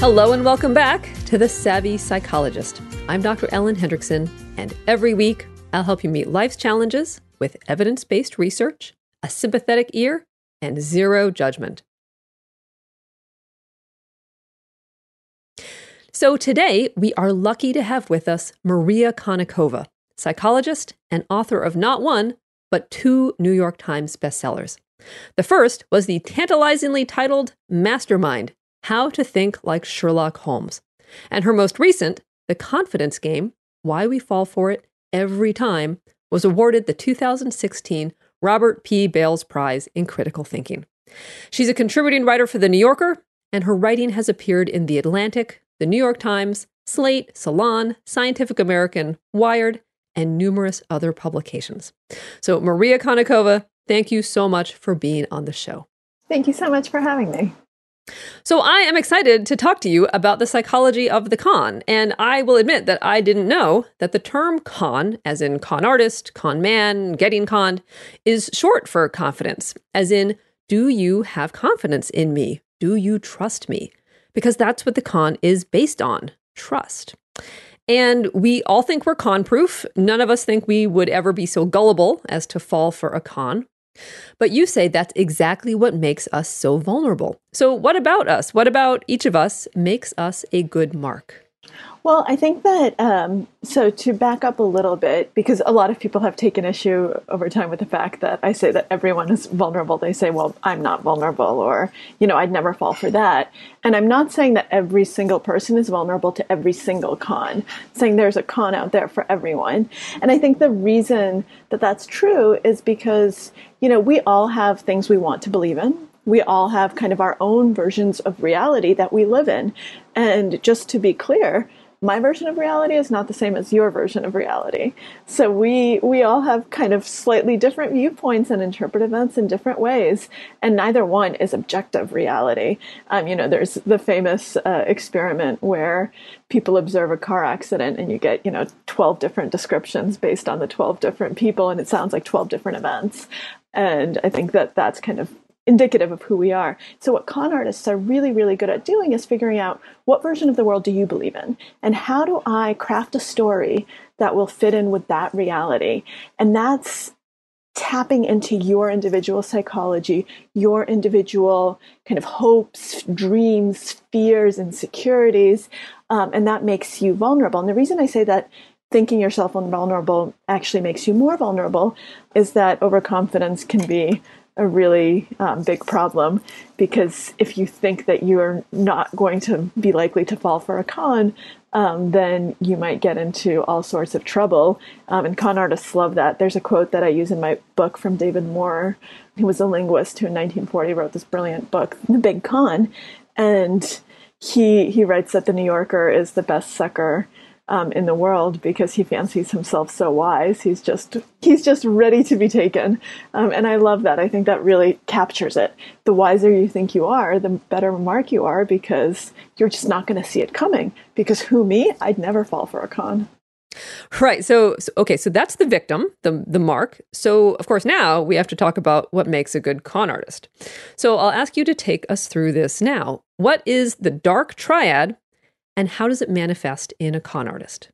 Hello and welcome back to The Savvy Psychologist. I'm Dr. Ellen Hendriksen, and every week I'll help you meet life's challenges with evidence-based research, a sympathetic ear, and zero judgment. So today we are lucky to have with us Maria Konnikova, psychologist and author of not one, but two New York Times bestsellers. The first was the tantalizingly titled Mastermind: How to Think Like Sherlock Holmes. And her most recent, The Confidence Game: Why We Fall for It Every Time, was awarded the 2016 Robert P. Bales Prize in Critical Thinking. She's a contributing writer for The New Yorker, and her writing has appeared in The Atlantic, The New York Times, Slate, Salon, Scientific American, Wired, and numerous other publications. So Maria Konnikova, thank you so much for being on the show. Thank you so much for having me. So I am excited to talk to you about the psychology of the con, and I will admit that I didn't know that the term con, as in con artist, con man, getting conned, is short for confidence, as in, do you have confidence in me? Do you trust me? Because that's what the con is based on, trust. And we all think we're con-proof. None of us think we would ever be so gullible as to fall for a con. But you say that's exactly what makes us so vulnerable. So what about us? What about each of us makes us a good mark? Well, I think that, so to back up a little bit, because a lot of people have taken issue over time with the fact that I say that everyone is vulnerable. They say, well, I'm not vulnerable, or, you know, I'd never fall for that. And I'm not saying that every single person is vulnerable to every single con. I'm saying there's a con out there for everyone. And I think the reason that that's true is because, you know, we all have things we want to believe in. We all have kind of our own versions of reality that we live in. And just to be clear, my version of reality is not the same as your version of reality. So we all have kind of slightly different viewpoints and interpret events in different ways. And neither one is objective reality. You know, there's the famous experiment where people observe a car accident and you get, you know, 12 different descriptions based on the 12 different people. And it sounds like 12 different events. And I think that that's kind of indicative of who we are. So what con artists are really, really good at doing is figuring out, what version of the world do you believe in? And how do I craft a story that will fit in with that reality? And that's tapping into your individual psychology, your individual kind of hopes, dreams, fears, insecurities. And that makes you vulnerable. And the reason I say that thinking yourself vulnerable actually makes you more vulnerable is that overconfidence can be a really big problem, because if you think that you are not going to be likely to fall for a con, then you might get into all sorts of trouble. And con artists love that. There's a quote that I use in my book from David Maurer, who was a linguist who in 1940 wrote this brilliant book, The Big Con. And he writes that The New Yorker is the best sucker in the world, because he fancies himself so wise. He's just ready to be taken. And I love that. I think that really captures it. The wiser you think you are, the better mark you are, because you're just not going to see it coming. Because who, me? I'd never fall for a con. Right. So that's the victim, the mark. So of course, now we have to talk about what makes a good con artist. So I'll ask you to take us through this now. What is the dark triad? And how does it manifest in a con artist?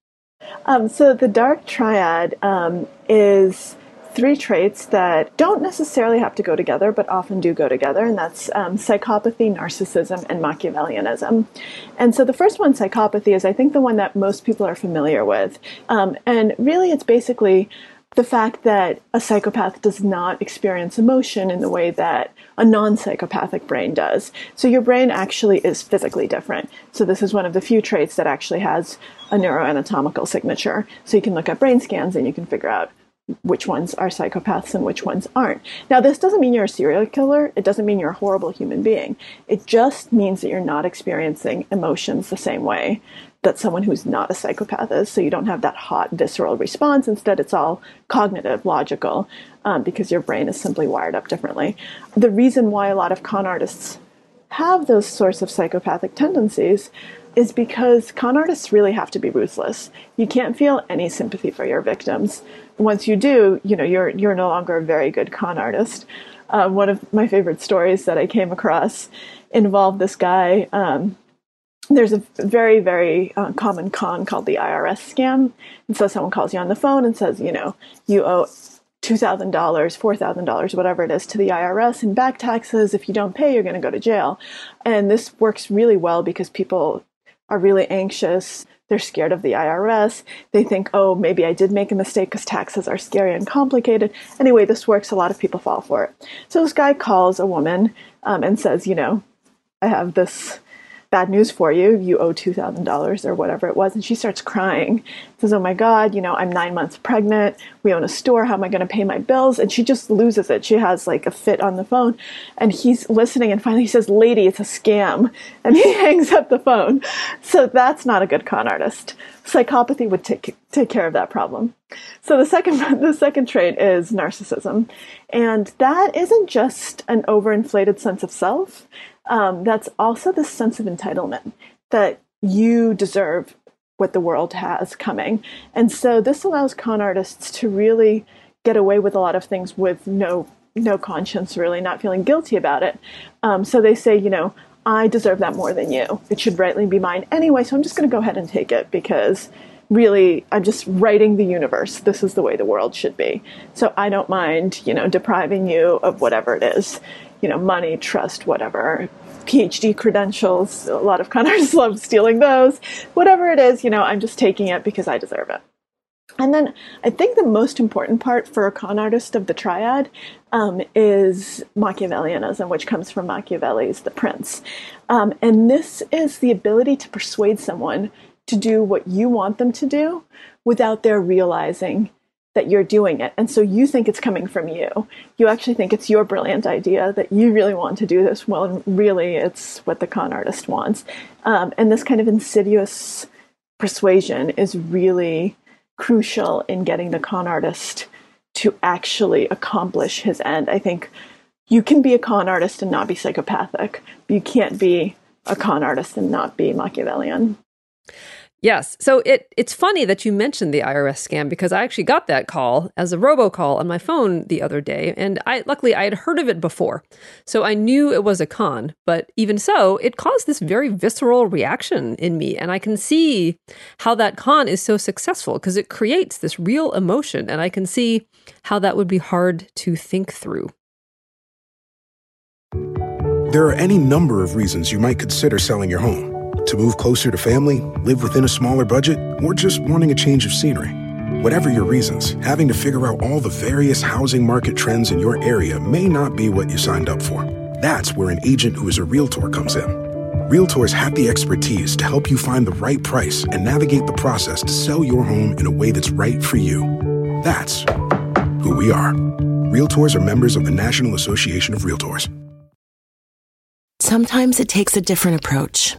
So the dark triad is three traits that don't necessarily have to go together, but often do go together, and that's psychopathy, narcissism, and Machiavellianism. And so the first one, psychopathy, is I think the one that most people are familiar with. And really it's basically the fact that a psychopath does not experience emotion in the way that a non-psychopathic brain does. So your brain actually is physically different. So this is one of the few traits that actually has a neuroanatomical signature. So you can look at brain scans and you can figure out which ones are psychopaths and which ones aren't. Now, this doesn't mean you're a serial killer. It doesn't mean you're a horrible human being. It just means that you're not experiencing emotions the same way that someone who's not a psychopath is. So you don't have that hot, visceral response. Instead, it's all cognitive, logical, because your brain is simply wired up differently. The reason why a lot of con artists have those sorts of psychopathic tendencies is because con artists really have to be ruthless. You can't feel any sympathy for your victims. Once you do, you know, you're no longer a very good con artist. One of my favorite stories that I came across involved this guy. There's a very, very common con called the IRS scam. And so someone calls you on the phone and says, you know, you owe $2,000, $4,000, whatever it is, to the IRS in back taxes. If you don't pay, you're going to go to jail. And this works really well because people are really anxious. They're scared of the IRS. They think, oh, maybe I did make a mistake because taxes are scary and complicated. Anyway, this works. A lot of people fall for it. So this guy calls a woman and says, you know, I have this bad news for you. You owe $2,000 or whatever it was. And she starts crying. Says, oh my God, you know, I'm 9 months pregnant. We own a store. How am I going to pay my bills? And she just loses it. She has like a fit on the phone and he's listening. And finally he says, lady, it's a scam. And he hangs up the phone. So that's not a good con artist. Psychopathy would take care of that problem. So the second trait is narcissism. And that isn't just an overinflated sense of self. That's also this sense of entitlement that you deserve what the world has coming. And so this allows con artists to really get away with a lot of things with no conscience, really not feeling guilty about it. So they say, you know, I deserve that more than you. It should rightly be mine anyway, so I'm just going to go ahead and take it because really I'm just writing the universe. This is the way the world should be. So I don't mind, you know, depriving you of whatever it is. You know, money, trust, whatever, PhD credentials, a lot of con artists love stealing those, whatever it is, you know, I'm just taking it because I deserve it. And then I think the most important part for a con artist of the triad is Machiavellianism, which comes from Machiavelli's The Prince. And this is the ability to persuade someone to do what you want them to do without their realizing that you're doing it. And so you think it's coming from you. You actually think it's your brilliant idea that you really want to do this. Well, really, it's what the con artist wants. And this kind of insidious persuasion is really crucial in getting the con artist to actually accomplish his end. I think you can be a con artist and not be psychopathic. You can't be a con artist and not be Machiavellian. Yes. So it's funny that you mentioned the IRS scam because I actually got that call as a robocall on my phone the other day. And luckily I had heard of it before. So I knew it was a con. But even so, it caused this very visceral reaction in me. And I can see how that con is so successful because it creates this real emotion. And I can see how that would be hard to think through. There are any number of reasons you might consider selling your home. To move closer to family, live within a smaller budget, or just wanting a change of scenery. Whatever your reasons, having to figure out all the various housing market trends in your area may not be what you signed up for. That's where an agent who is a realtor comes in. Realtors have the expertise to help you find the right price and navigate the process to sell your home in a way that's right for you. That's who we are. Realtors are members of the National Association of Realtors. Sometimes it takes a different approach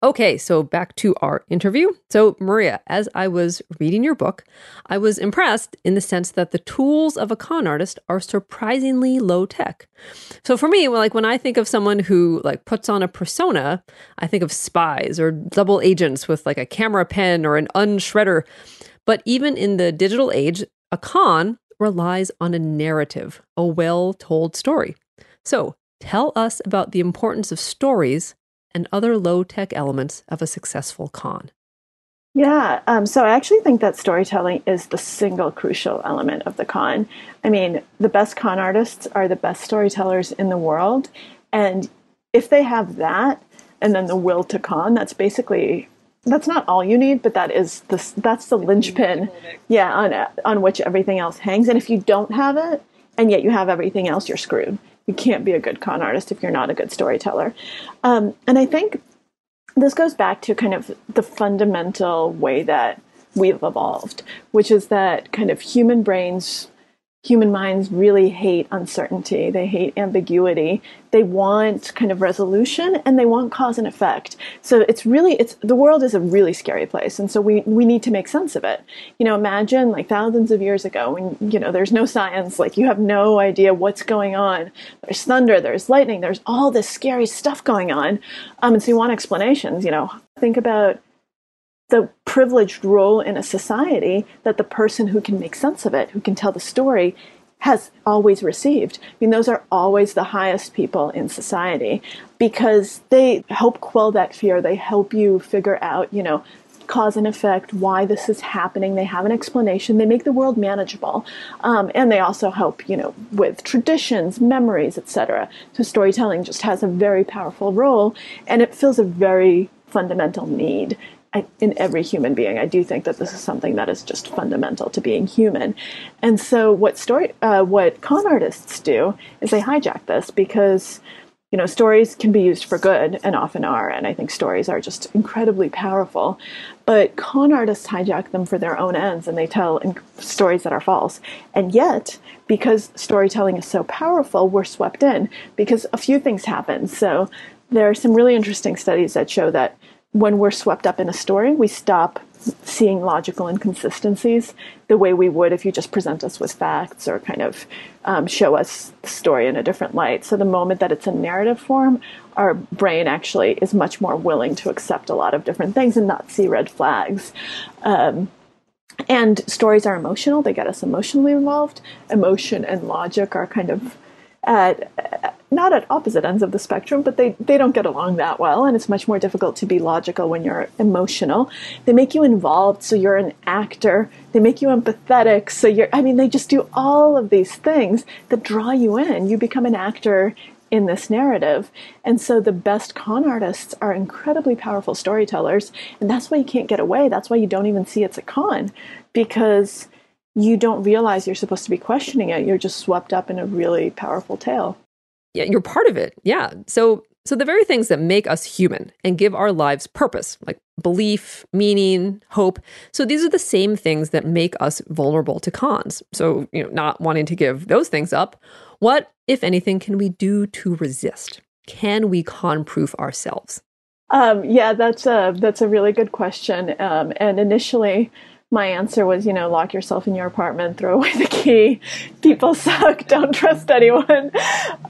Okay, so back to our interview. So Maria, as I was reading your book, I was impressed in the sense that the tools of a con artist are surprisingly low tech. So for me, like when I think of someone who like puts on a persona, I think of spies or double agents with like a camera pen or an unshredder. But even in the digital age, a con relies on a narrative, a well-told story. So tell us about the importance of stories and other low-tech elements of a successful con. Yeah, so I actually think that storytelling is the single crucial element of the con. I mean, the best con artists are the best storytellers in the world. And if they have that, and then the will to con, that's basically, that's not all you need, but that is the, that's the linchpin, yeah, on which everything else hangs. And if you don't have it, and yet you have everything else, you're screwed. You can't be a good con artist if you're not a good storyteller. And I think this goes back to kind of the fundamental way that we've evolved, which is that kind of human brains, human minds really hate uncertainty. They hate ambiguity. They want kind of resolution and they want cause and effect. So it's really, the world is a really scary place. And so we need to make sense of it. You know, imagine like thousands of years ago when, you know, there's no science, like you have no idea what's going on. There's thunder, there's lightning, there's all this scary stuff going on. And so you want explanations, you know, think about the privileged role in a society that the person who can make sense of it, who can tell the story, has always received. I mean, those are always the highest people in society because they help quell that fear. They help you figure out, you know, cause and effect, why this is happening. They have an explanation. They make the world manageable. And they also help, you know, with traditions, memories, etc. So storytelling just has a very powerful role and it fills a very fundamental need in every human being. I do think that this is something that is just fundamental to being human. And so what con artists do is they hijack this because, you know, stories can be used for good and often are. And I think stories are just incredibly powerful, but con artists hijack them for their own ends and they tell stories that are false. And yet, because storytelling is so powerful, we're swept in because a few things happen. So there are some really interesting studies that show that when we're swept up in a story, we stop seeing logical inconsistencies the way we would if you just present us with facts or kind of show us the story in a different light. So the moment that it's in narrative form, our brain actually is much more willing to accept a lot of different things and not see red flags. And stories are emotional. They get us emotionally involved. Emotion and logic are kind of not at opposite ends of the spectrum, but they don't get along that well. And it's much more difficult to be logical when you're emotional. They make you involved. So you're an actor. They make you empathetic. So they just do all of these things that draw you in. You become an actor in this narrative. And so the best con artists are incredibly powerful storytellers. And that's why you can't get away. That's why you don't even see it's a con, because you don't realize you're supposed to be questioning it. You're just swept up in a really powerful tale. Yeah, you're part of it. Yeah. So the very things that make us human and give our lives purpose, like belief, meaning, hope. So these are the same things that make us vulnerable to cons. So, you know, not wanting to give those things up. What, if anything, can we do to resist? Can we con-proof ourselves? Yeah, that's a really good question. And initially, my answer was, you know, lock yourself in your apartment, throw away the key. People suck. Don't trust anyone.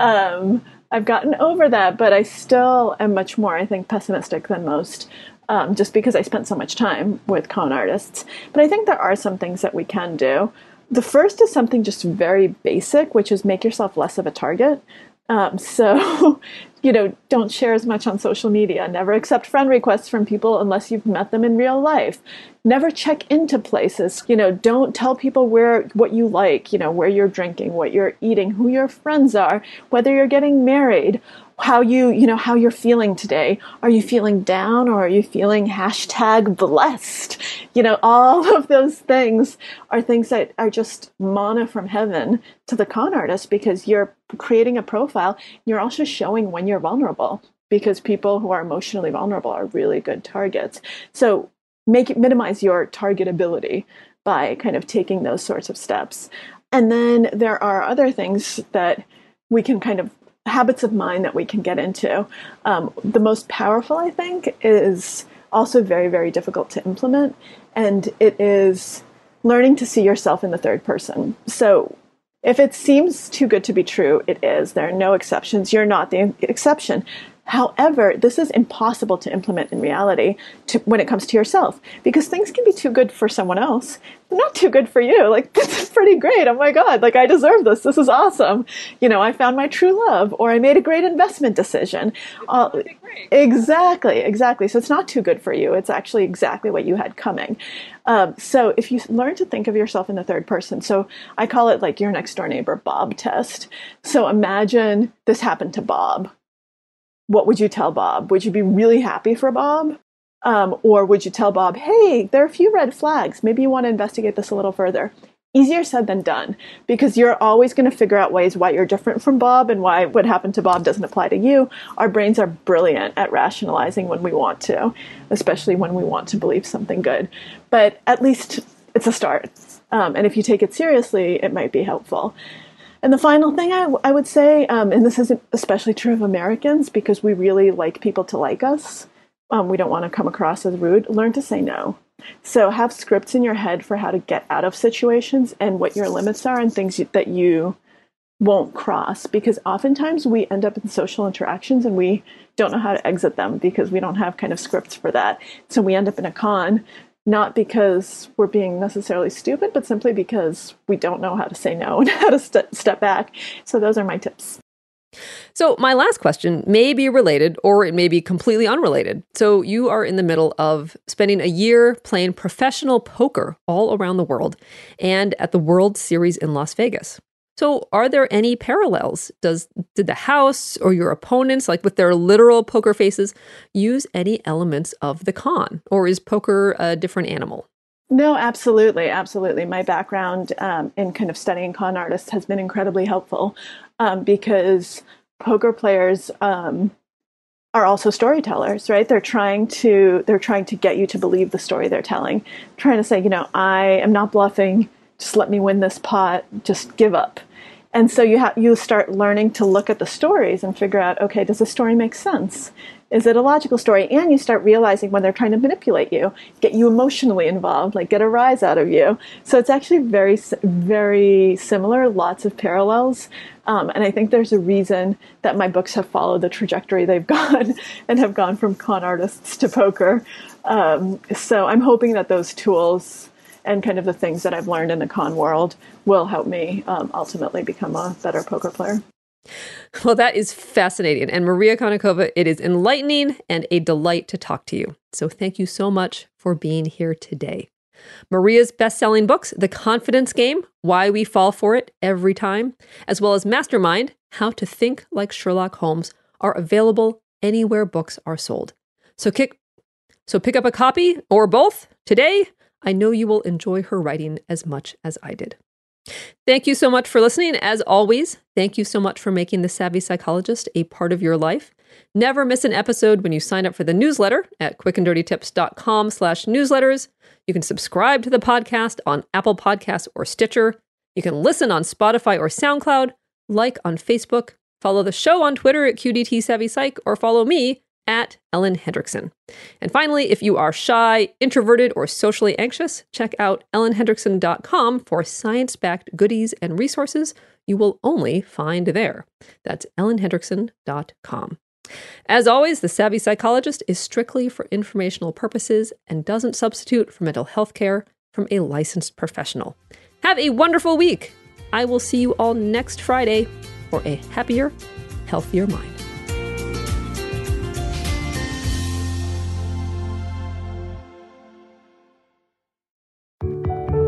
I've gotten over that, but I still am much more, I think, pessimistic than most, just because I spent so much time with con artists. But I think there are some things that we can do. The first is something just very basic, which is make yourself less of a target. So, you know, don't share as much on social media. Never accept friend requests from people unless you've met them in real life. Never check into places. You know, don't tell people what you like, you know, where you're drinking, what you're eating, who your friends are, whether you're getting married, how you're feeling today. Are you feeling down or are you feeling #blessed? You know, all of those things are things that are just manna from heaven to the con artist because you're creating a profile. You're also showing when you're vulnerable because people who are emotionally vulnerable are really good targets. So minimize your targetability by kind of taking those sorts of steps. And then there are other things that we can kind of habits of mind that we can get into. The most powerful, I think, is also very, very difficult to implement. And it is learning to see yourself in the third person. So if it seems too good to be true, it is. There are no exceptions. You're not the exception. However, this is impossible to implement in reality when it comes to yourself, because things can be too good for someone else, but not too good for you. Like, this is pretty great. Oh my God, like, I deserve this. This is awesome. You know, I found my true love, or I made a great investment decision. Exactly. So it's not too good for you. It's actually exactly what you had coming. So if you learn to think of yourself in the third person, so I call it like your next door neighbor Bob test. So imagine this happened to Bob. What would you tell Bob? Would you be really happy for Bob? Or would you tell Bob, hey, there are a few red flags. Maybe you want to investigate this a little further. Easier said than done, because you're always going to figure out ways why you're different from Bob and why what happened to Bob doesn't apply to you. Our brains are brilliant at rationalizing when we want to, especially when we want to believe something good. But at least it's a start. And if you take it seriously, it might be helpful. And the final thing I would say, and this isn't especially true of Americans because we really like people to like us. We don't want to come across as rude. Learn to say no. So have scripts in your head for how to get out of situations and what your limits are and things that you won't cross, because oftentimes we end up in social interactions and we don't know how to exit them because we don't have kind of scripts for that. So we end up in a con, not because we're being necessarily stupid, but simply because we don't know how to say no and how to step back. So those are my tips. So my last question may be related, or it may be completely unrelated. So you are in the middle of spending a year playing professional poker all around the world and at the World Series in Las Vegas. So are there any parallels? Did the house or your opponents, like with their literal poker faces, use any elements of the con? Or is poker a different animal? No, absolutely. Absolutely. My background in kind of studying con artists has been incredibly helpful because poker players are also storytellers, right? They're trying to get you to believe the story they're telling, trying to say, you know, I am not bluffing. Just let me win this pot. Just give up. And so you start learning to look at the stories and figure out, okay, does the story make sense? Is it a logical story? And you start realizing when they're trying to manipulate you, get you emotionally involved, like get a rise out of you. So it's actually very, very similar, lots of parallels. And I think there's a reason that my books have followed the trajectory they've gone and have gone from con artists to poker. So I'm hoping that those tools and kind of the things that I've learned in the con world will help me ultimately become a better poker player. Well, that is fascinating. And Maria Konnikova, it is enlightening and a delight to talk to you. So thank you so much for being here today. Maria's best-selling books, The Confidence Game, Why We Fall for It Every Time, as well as Mastermind, How to Think Like Sherlock Holmes, are available anywhere books are sold. So pick up a copy or both today. I know you will enjoy her writing as much as I did. Thank you so much for listening. As always, thank you so much for making The Savvy Psychologist a part of your life. Never miss an episode when you sign up for the newsletter at quickanddirtytips.com/newsletters. You can subscribe to the podcast on Apple Podcasts or Stitcher. You can listen on Spotify or SoundCloud, like on Facebook, follow the show on Twitter at QDT Savvy Psych, or follow me at Ellen Hendriksen. And finally, if you are shy, introverted, or socially anxious, check out EllenHendriksen.com for science-backed goodies and resources you will only find there. That's EllenHendriksen.com. As always, The Savvy Psychologist is strictly for informational purposes and doesn't substitute for mental health care from a licensed professional. Have a wonderful week. I will see you all next Friday for a happier, healthier mind.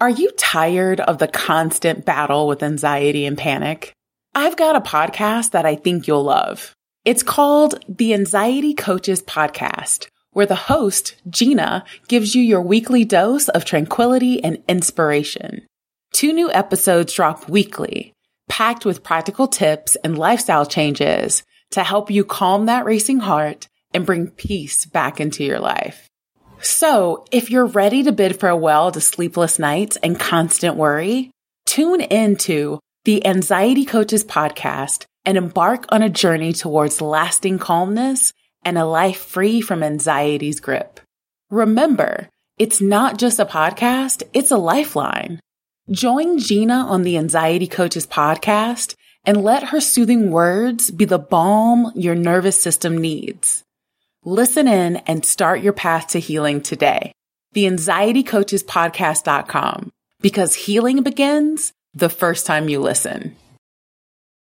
Are you tired of the constant battle with anxiety and panic? I've got a podcast that I think you'll love. It's called The Anxiety Coaches Podcast, where the host, Gina, gives you your weekly dose of tranquility and inspiration. 2 new episodes drop weekly, packed with practical tips and lifestyle changes to help you calm that racing heart and bring peace back into your life. So if you're ready to bid farewell to sleepless nights and constant worry, tune into The Anxiety Coaches Podcast and embark on a journey towards lasting calmness and a life free from anxiety's grip. Remember, it's not just a podcast, it's a lifeline. Join Gina on the Anxiety Coaches Podcast and let her soothing words be the balm your nervous system needs. Listen in and start your path to healing today. The AnxietyCoachesPodcast.com, because healing begins the first time you listen.